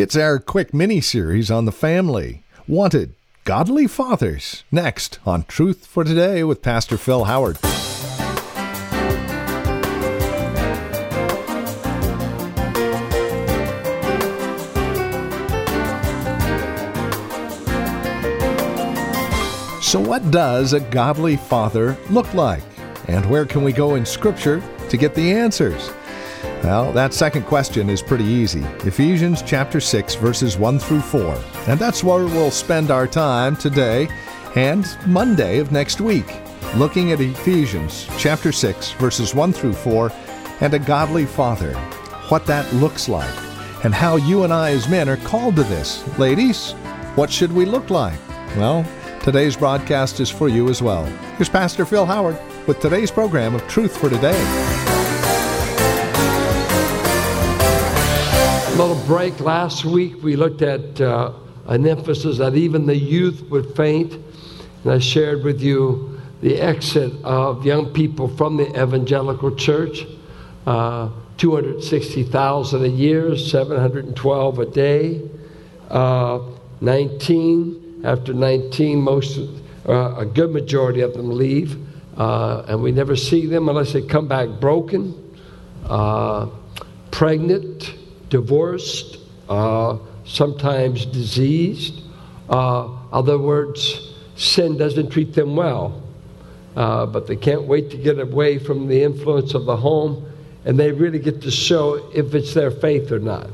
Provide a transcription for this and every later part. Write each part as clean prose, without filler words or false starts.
It's our quick mini-series on the family. Wanted, Godly Fathers. Next on Truth for Today with Pastor Phil Howard. So what does a godly father look like? And where can we go in Scripture to get the answers? Well, that second question is pretty easy. Ephesians chapter 6, verses 1 through 4. And that's where we'll spend our time today and Monday of next week, looking at Ephesians chapter 6, verses 1 through 4, and a godly father, what that looks like, and how you and I as men are called to this. Ladies, what should we look like? Well, today's broadcast is for you as well. Here's Pastor Phil Howard with today's program of Truth for Today. A little break. Last week we looked at an emphasis that even the youth would faint. And I shared with you the exit of young people from the evangelical church. 260,000 a year, 712 a day, 19. After 19, a good majority of them leave, and we never see them unless they come back broken, pregnant, divorced, sometimes diseased. Other words, sin doesn't treat them well, but they can't wait to get away from the influence of the home, and they really get to show if it's their faith or not.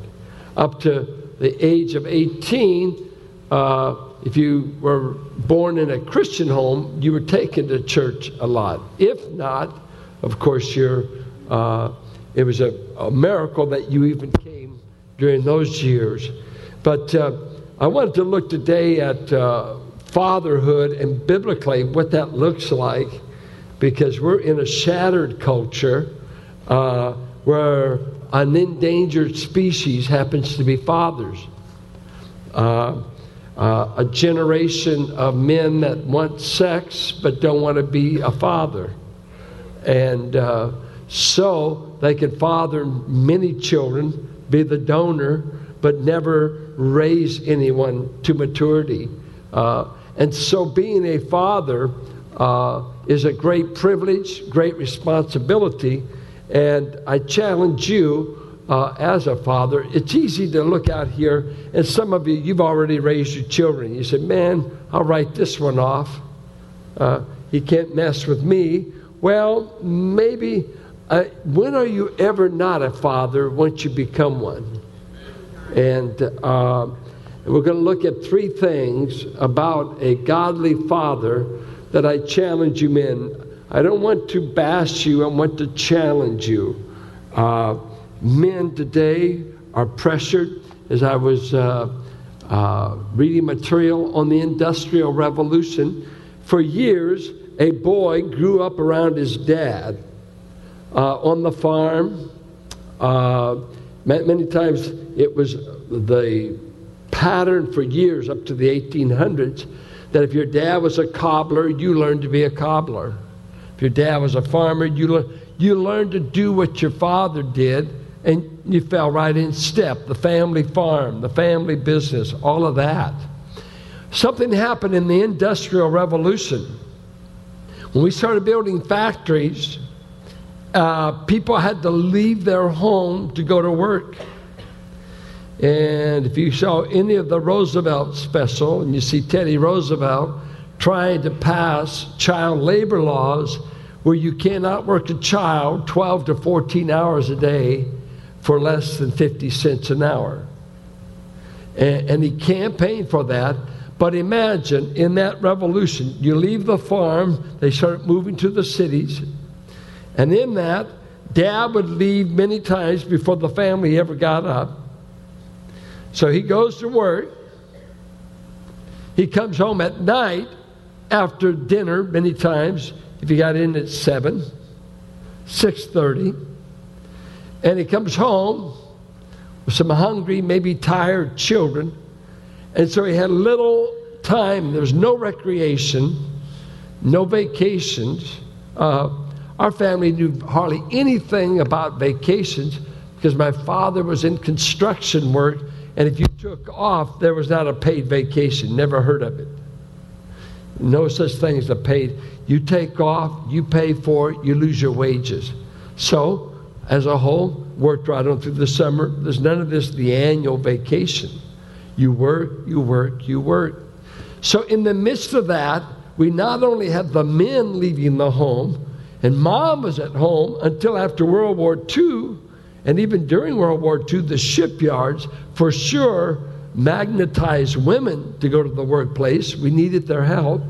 Up to the age of 18, if you were born in a Christian home, you were taken to church a lot. If not, of course, it was a miracle that you even came during those years. But I wanted to look today at fatherhood and biblically what that looks like, because we're in a shattered culture where an endangered species happens to be fathers. A generation of men that want sex but don't want to be a father. And so they can father many children, be the donor, but never raise anyone to maturity. And so being a father is a great privilege, great responsibility. And I challenge you, as a father, it's easy to look out here, and some of you, you've already raised your children. You say, man, I'll write this one off. He can't mess with me. Well, maybe, when are you ever not a father once you become one? And we're going to look at three things about a godly father that I challenge you men. I don't want to bash you, I want to challenge you. Men today are pressured. As I was reading material on the Industrial Revolution, for years a boy grew up around his dad on the farm. Many times it was the pattern for years up to the 1800s that if your dad was a cobbler, you learned to be a cobbler. If your dad was a farmer, you learned to do what your father did. And you fell right in step, the family farm, the family business, all of that. Something happened in the Industrial Revolution. When we started building factories, people had to leave their home to go to work. And if you saw any of the Roosevelt special, and you see Teddy Roosevelt trying to pass child labor laws where you cannot work a child 12 to 14 hours a day for less than 50 cents an hour. And he campaigned for that. But imagine, in that revolution, you leave the farm, they start moving to the cities. And in that, dad would leave many times before the family ever got up. So he goes to work. He comes home at night after dinner many times, if he got in at 7, 6:30. And he comes home with some hungry, maybe tired children. And so he had little time. There was no recreation, no vacations. Our family knew hardly anything about vacations because my father was in construction work And if you took off, there was not a paid vacation. Never heard of it. No such thing as a paid. You take off, you pay for it, you lose your wages. So, as a whole, worked right on through the summer. There's none of this, the annual vacation. You work, you work, you work. So in the midst of that, we not only had the men leaving the home, and Mom was at home until after World War II, and even during World War II, the shipyards for sure magnetized women to go to the workplace. We needed their help.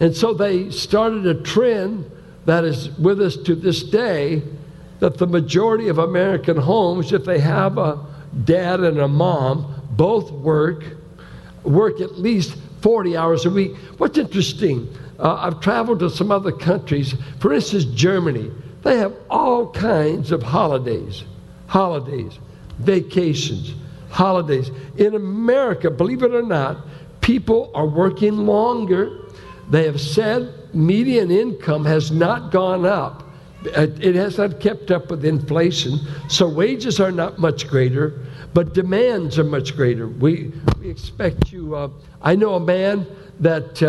And so they started a trend that is with us to this day, that the majority of American homes, if they have a dad and a mom, both work at least 40 hours a week. What's interesting, I've traveled to some other countries. For instance, Germany. They have all kinds of holidays, vacations, holidays. In America, believe it or not, people are working longer. They have said median income has not gone up. It has not kept up with inflation, so wages are not much greater, but demands are much greater. We expect you. I know a man that,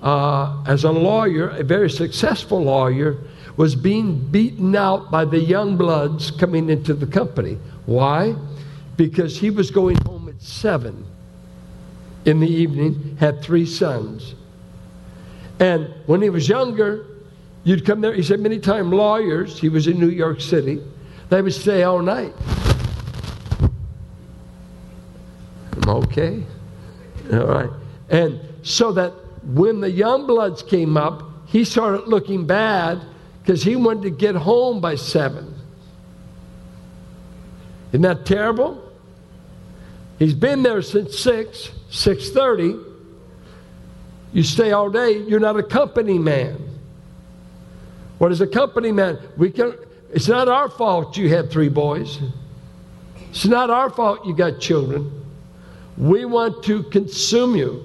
as a lawyer, a very successful lawyer, was being beaten out by the young bloods coming into the company. Why? Because he was going home at 7 in the evening, had 3 sons. And when he was younger, you'd come there. He said many times lawyers, he was in New York City, they would stay all night. I'm okay. All right. And so that when the young bloods came up, he started looking bad because he wanted to get home by 7. Isn't that terrible? He's been there since 6:30. You stay all day, you're not a company man. What is a company man? It's not our fault you had 3 boys. It's not our fault you got children. We want to consume you.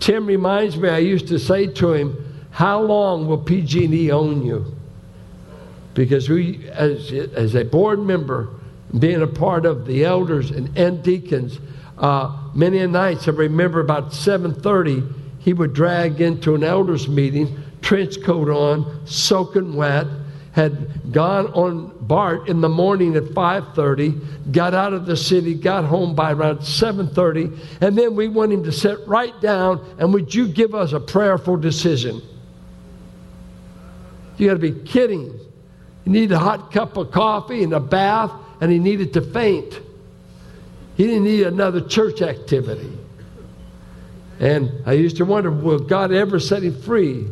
Tim reminds me, I used to say to him, how long will PG&E own you? Because we, as a board member, being a part of the elders and deacons, many nights, I remember about 7:30, he would drag into an elders meeting, trench coat on, soaking wet, had gone on BART in the morning at 5:30, got out of the city, got home by around 7:30, and then we want him to sit right down and would you give us a prayerful decision? You got to be kidding. He needed a hot cup of coffee and a bath, and he needed to faint. He didn't need another church activity. And I used to wonder, will God ever set him free?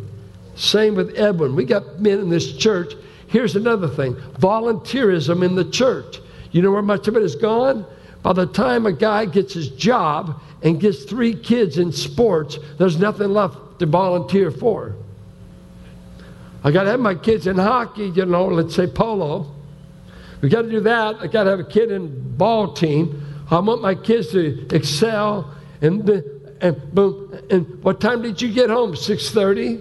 Same with Edwin. We got men in this church. Here's another thing. Volunteerism in the church. You know where much of it is gone? By the time a guy gets his job and gets 3 kids in sports, there's nothing left to volunteer for. I got to have my kids in hockey, let's say polo. We got to do that. I got to have a kid in ball team. I want my kids to excel. And boom. And what time did you get home? 6:30?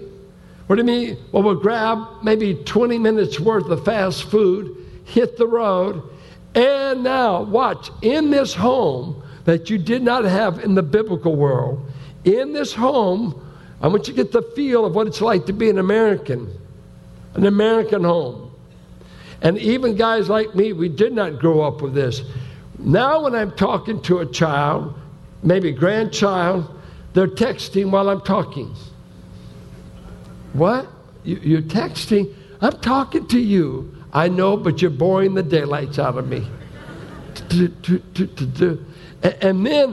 What do you mean? Well, we'll grab maybe 20 minutes worth of fast food, hit the road, and now watch. In this home that you did not have in the biblical world, in this home, I want you to get the feel of what it's like to be an American home. And even guys like me, we did not grow up with this. Now when I'm talking to a child, maybe grandchild, they're texting while I'm talking. What? You're texting? I'm talking to you. I know, but you're boring the daylights out of me. And then,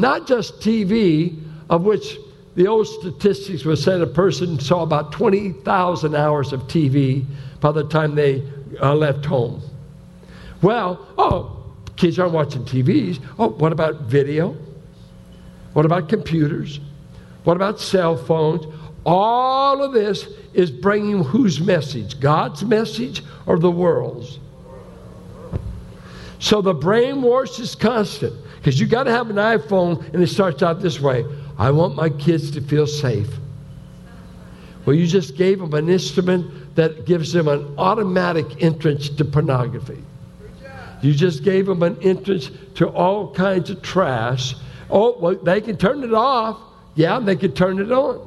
not just TV, of which the old statistics were said a person saw about 20,000 hours of TV by the time they left home. Well, kids aren't watching TVs. Oh, what about video? What about computers? What about cell phones? All of this is bringing whose message? God's message or the world's? So the brainwash is constant because you got to have an iPhone and it starts out this way. I want my kids to feel safe. Well, you just gave them an instrument that gives them an automatic entrance to pornography. You just gave them an entrance to all kinds of trash. Oh, well, they can turn it off. Yeah, they can turn it on.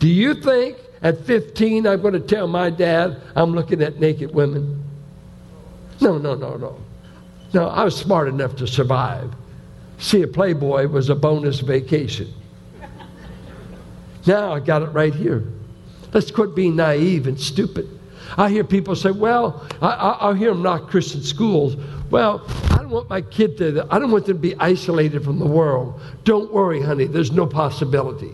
Do you think at 15 I'm going to tell my dad I'm looking at naked women? No. No, I was smart enough to survive. See, a Playboy was a bonus vacation. Now I got it right here. Let's quit being naive and stupid. I hear people say, well, I hear them knock Christian schools. Well, I don't want my kid to, I don't want them to be isolated from the world. Don't worry, honey, there's no possibility.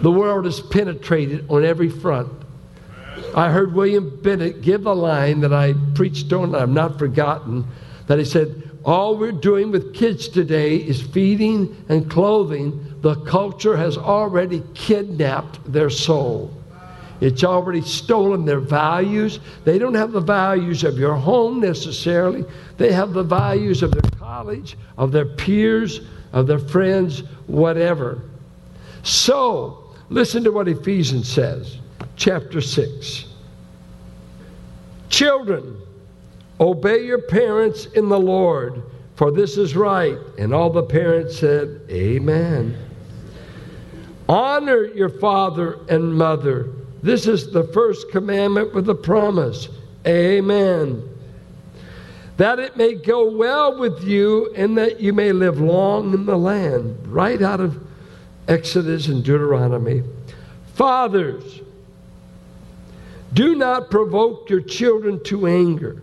The world is penetrated on every front. I heard William Bennett give a line that I preached on, and I've not forgotten, that he said, all we're doing with kids today is feeding and clothing. The culture has already kidnapped their soul. It's already stolen their values. They don't have the values of your home necessarily. They have the values of their college, of their peers, of their friends, whatever. So, listen to what Ephesians says, chapter 6. Children, obey your parents in the Lord, for this is right. And all the parents said, amen. Honor your father and mother. This is the first commandment with a promise. Amen. That it may go well with you and that you may live long in the land. Right out of Exodus and Deuteronomy. Fathers, do not provoke your children to anger,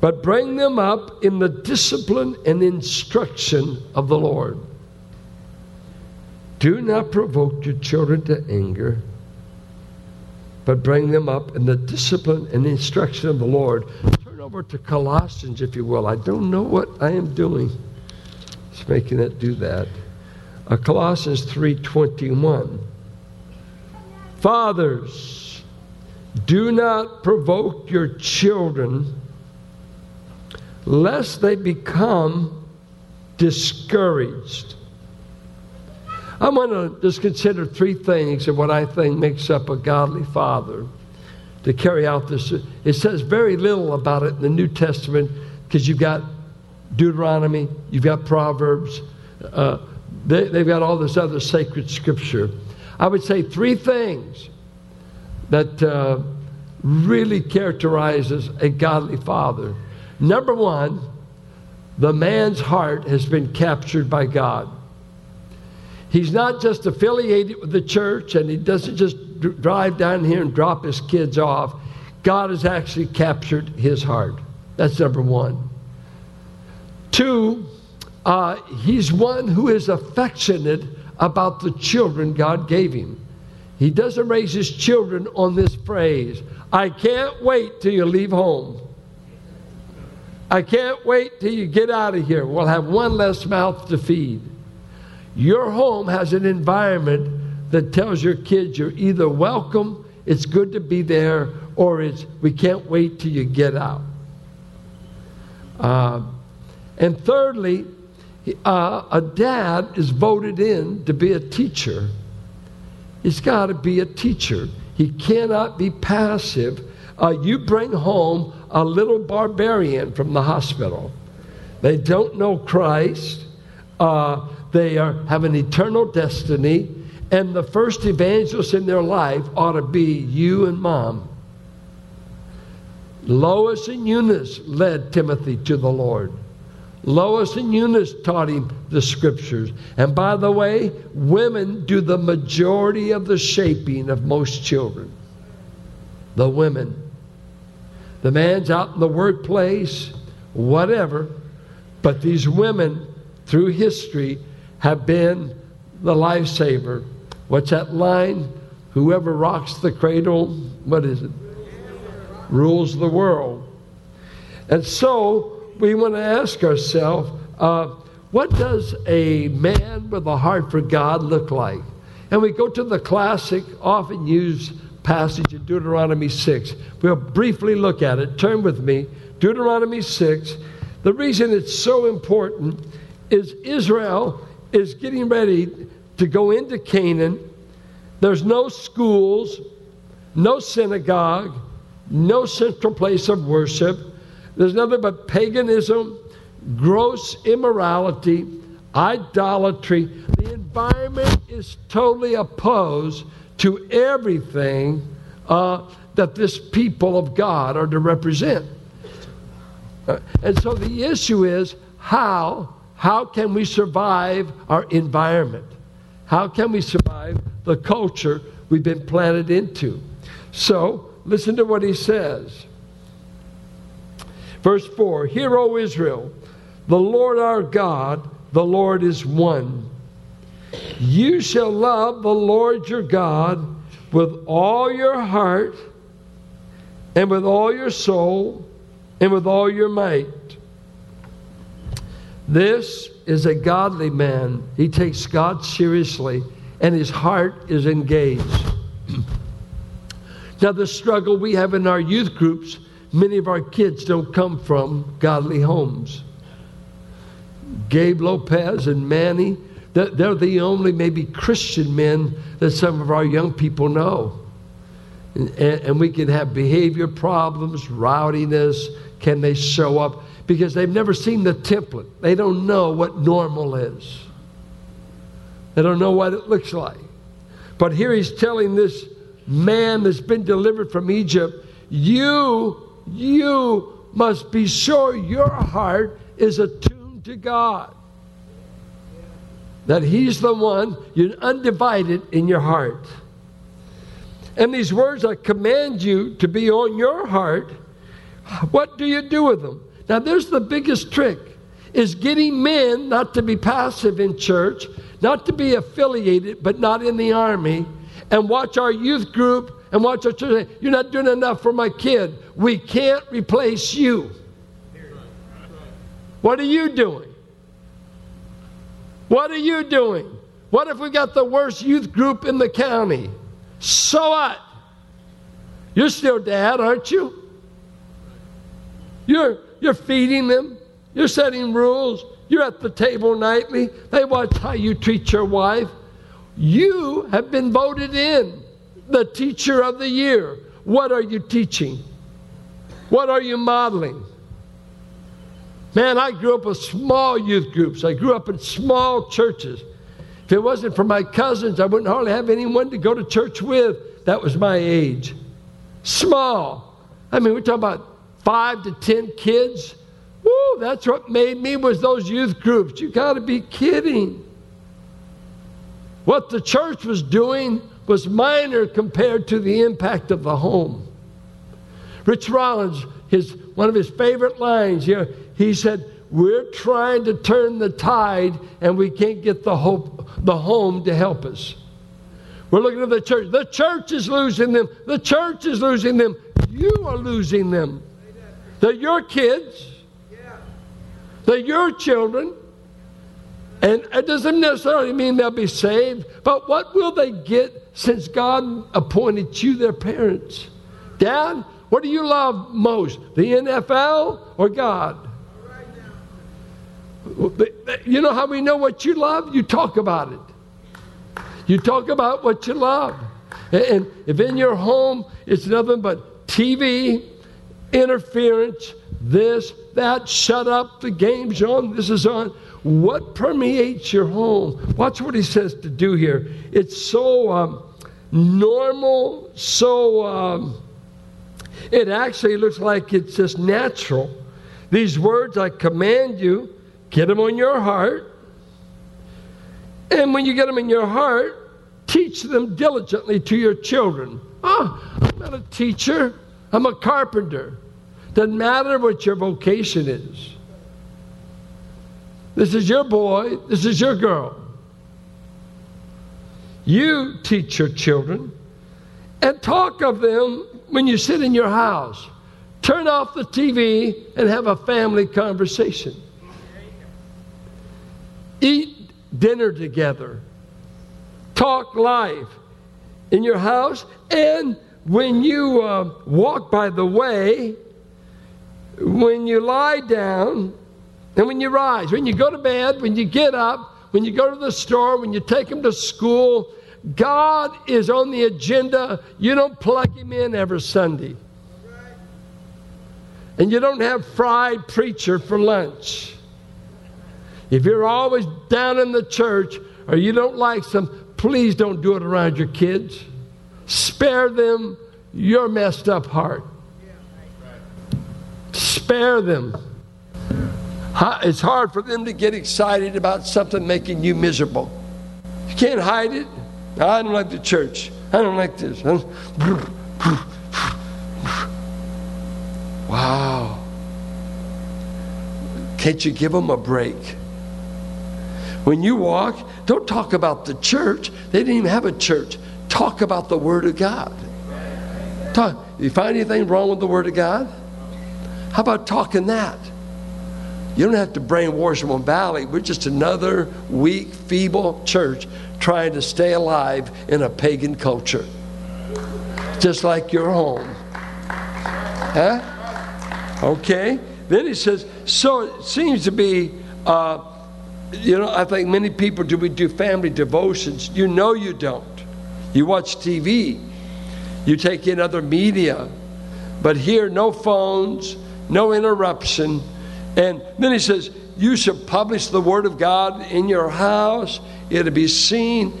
but bring them up in the discipline and instruction of the Lord. Do not provoke your children to anger, but bring them up in the discipline and instruction of the Lord. Turn over to Colossians, if you will. I don't know what I am doing. It's making it do that. Colossians 3:21. Fathers, do not provoke your children, lest they become discouraged. I want to just consider three things of what I think makes up a godly father to carry out this. It says very little about it in the New Testament because you've got Deuteronomy, you've got Proverbs, they've got all this other sacred scripture. I would say three things that really characterizes a godly father. Number one, the man's heart has been captured by God. He's not just affiliated with the church, and he doesn't just drive down here and drop his kids off. God has actually captured his heart. That's number one. Two, he's one who is affectionate about the children God gave him. He doesn't raise his children on this phrase, I can't wait till you leave home. I can't wait till you get out of here. We'll have one less mouth to feed. Your home has an environment that tells your kids you're either welcome, it's good to be there, or it's we can't wait till you get out. And thirdly, a dad is voted in to be a teacher. He's got to be a teacher. He cannot be passive. You bring home a little barbarian from the hospital. They don't know Christ. They have an eternal destiny, and the first evangelist in their life ought to be you and mom. Lois and Eunice led Timothy to the Lord. Lois and Eunice taught him the scriptures. And by the way, women do the majority of the shaping of most children. The women. The man's out in the workplace, whatever, but these women, through history, have been the lifesaver. What's that line? Whoever rocks the cradle, what is it? Rules the world. And so we want to ask ourselves, what does a man with a heart for God look like? And we go to the classic, often used passage in Deuteronomy 6. We'll briefly look at it. Turn with me. Deuteronomy 6. The reason it's so important is Israel is getting ready to go into Canaan. There's no schools, no synagogue, no central place of worship. There's nothing but paganism, gross immorality, idolatry. The environment is totally opposed to everything that this people of God are to represent. And so the issue is, how can we survive our environment? How can we survive the culture we've been planted into? So, listen to what he says. Verse 4, "Hear, O Israel, the Lord our God, the Lord is one. You shall love the Lord your God with all your heart and with all your soul and with all your might. This is a godly man. He takes God seriously, and his heart is engaged." Now, the struggle we have in our youth groups, many of our kids don't come from godly homes. Gabe Lopez and Manny, they're the only maybe Christian men that some of our young people know. And we can have behavior problems, rowdiness. Can they show up? Because they've never seen the template. They don't know what normal is. They don't know what it looks like. But here he's telling this man that's been delivered from Egypt, you must be sure your heart is attuned to God. That he's the one, you're undivided in your heart. And these words I command you to be on your heart. What do you do with them? Now, there's the biggest trick, is getting men not to be passive in church, not to be affiliated, but not in the army, and watch our youth group and watch our church. You're not doing enough for my kid. We can't replace you. What are you doing? What are you doing? What if we got the worst youth group in the county? So what? You're still dad, aren't you? You're feeding them. You're setting rules. You're at the table nightly. They watch how you treat your wife. You have been voted in the teacher of the year. What are you teaching? What are you modeling? Man, I grew up with small youth groups. I grew up in small churches. If it wasn't for my cousins, I wouldn't hardly have anyone to go to church with. That was my age. Small. I mean, we're talking about 5 to 10 kids. Woo, that's what made me, was those youth groups. You got to be kidding. What the church was doing was minor compared to the impact of the home. Rich Rollins, one of his favorite lines here, he said, "We're trying to turn the tide and we can't get the home to help us." We're looking at the church. The church is losing them. The church is losing them. You are losing them. They're your kids. They're your children. And it doesn't necessarily mean they'll be saved, but what will they get since God appointed you their parents? Dad, what do you love most, the NFL or God? You know how we know what you love? You talk about it. You talk about what you love. And if in your home it's nothing but TV, interference, this, that, shut up, the game's on, this is on. What permeates your home? Watch what he says to do here. It's so normal, so it actually looks like it's just natural. These words I command you, get them on your heart. And when you get them in your heart, teach them diligently to your children. I'm not a teacher. I'm a carpenter. Doesn't matter what your vocation is. This is your boy. This is your girl. You teach your children and talk of them when you sit in your house. Turn off the TV and have a family conversation. Eat dinner together. Talk life in your house. And when you walk by the way, when you lie down, and when you rise, when you go to bed, when you get up, when you go to the store, when you take them to school, God is on the agenda. You don't plug him in every Sunday. Right. and you don't have fried preacher for lunch. If you're always down in the church or you don't like some, please don't do it around your kids. Spare them your messed up heart. Spare them. It's hard for them to get excited about something making you miserable. You can't hide it. I don't like the church. I don't like this. Wow. Can't you give them a break? When you walk, don't talk about the church. They didn't even have a church. Talk about the Word of God. Talk. You find anything wrong with the Word of God? How about talking that? You don't have to brainwash them on Valley. We're just another weak, feeble church trying to stay alive in a pagan culture. Just like your home. Huh? Okay. Then he says, so it seems to be, I think many people do family devotions. You know you don't. You watch TV. You take in other media. But here, no phones, no interruption. And then he says, you should publish the Word of God in your house. It'll be seen.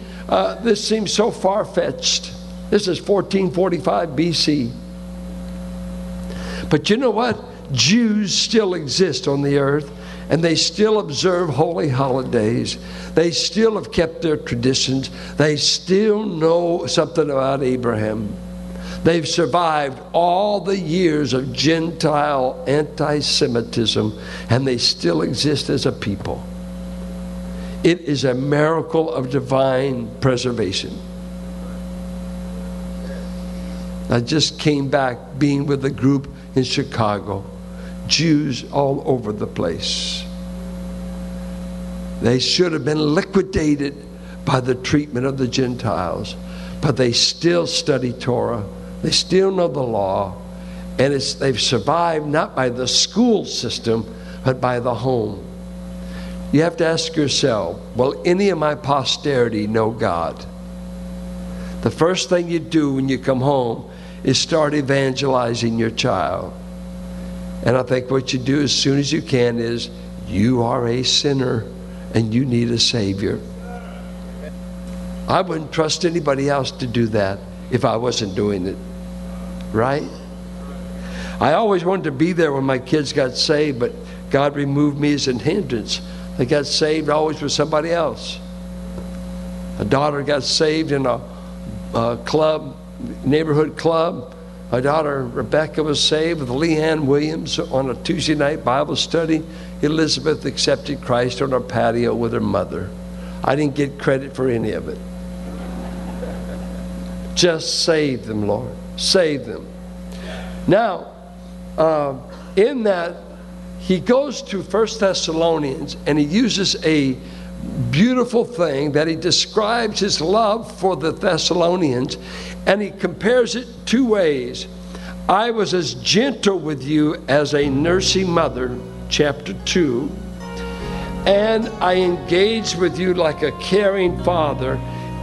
This seems so far-fetched. This is 1445 BC. But you know what? Jews still exist on the earth, and they still observe holy holidays. They still have kept their traditions. They still know something about Abraham. They've survived all the years of Gentile anti-Semitism, and they still exist as a people. It is a miracle of divine preservation. I just came back being with a group in Chicago, Jews all over the place. They should have been liquidated by the treatment of the Gentiles, but they still study Torah. They still know the law, and they've survived not by the school system, but by the home. You have to ask yourself, will any of my posterity know God? The first thing you do when you come home is start evangelizing your child. And I think what you do as soon as you can is, you are a sinner and you need a Savior. I wouldn't trust anybody else to do that if I wasn't doing it. Right? I always wanted to be there when my kids got saved, but God removed me as a hindrance. They got saved always with somebody else. A daughter got saved in a club, neighborhood club. My daughter Rebecca was saved with Leanne Williams on a Tuesday night Bible study. Elizabeth accepted Christ on our patio with her mother. I didn't get credit for any of it. Just save them, Lord. Save them. Now, in that, he goes to 1 Thessalonians, and he uses a beautiful thing that he describes his love for the Thessalonians, and he compares it two ways. I was as gentle with you as a nursing mother, chapter 2, and I engaged with you like a caring father.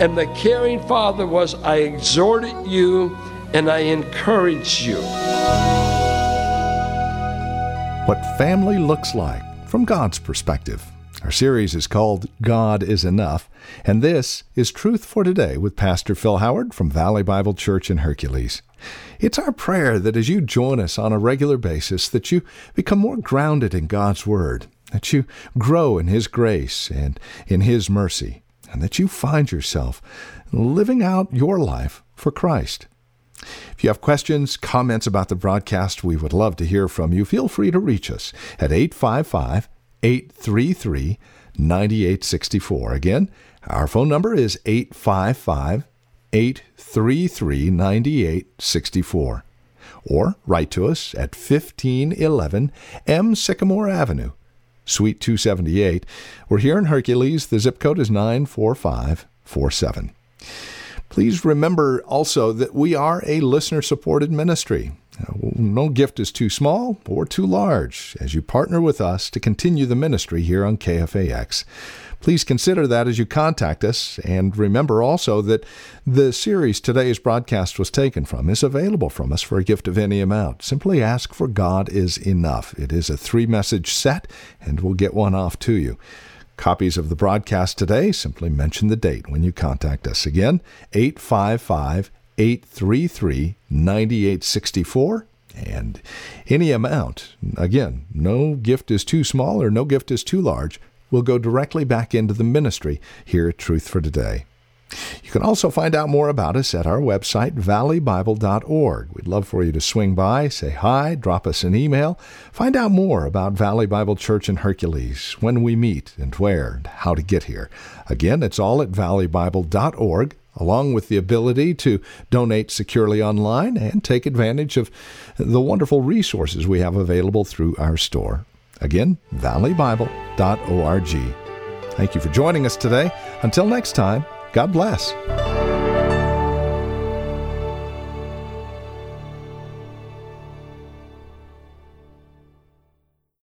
And the caring father was, I exhorted you and I encouraged you. What family looks like from God's perspective. Our series is called God is Enough, and this is Truth for Today with Pastor Phil Howard from Valley Bible Church in Hercules. It's our prayer that as you join us on a regular basis, that you become more grounded in God's Word, that you grow in His grace and in His mercy, and that you find yourself living out your life for Christ. If you have questions, comments about the broadcast, we would love to hear from you. Feel free to reach us at 855-833-9864. Again, our phone number is 855-833-9864. Or write to us at 1511 M. Sycamore Avenue, Suite 278. We're here in Hercules. The zip code is 94547. Please remember also that we are a listener-supported ministry. No gift is too small or too large as you partner with us to continue the ministry here on KFAX. Please consider that as you contact us, and remember also that the series today's broadcast was taken from is available from us for a gift of any amount. Simply ask for God Is Enough. It is a 3-message set, and we'll get one off to you. Copies of the broadcast today, simply mention the date when you contact us. Again, 855-833-9864. And any amount, again, no gift is too small or no gift is too large, will go directly back into the ministry here at Truth for Today. You can also find out more about us at our website, valleybible.org. We'd love for you to swing by, say hi, drop us an email, find out more about Valley Bible Church in Hercules, when we meet and where and how to get here. Again, it's all at valleybible.org, along with the ability to donate securely online and take advantage of the wonderful resources we have available through our store. Again, valleybible.org. Thank you for joining us today. Until next time, God bless.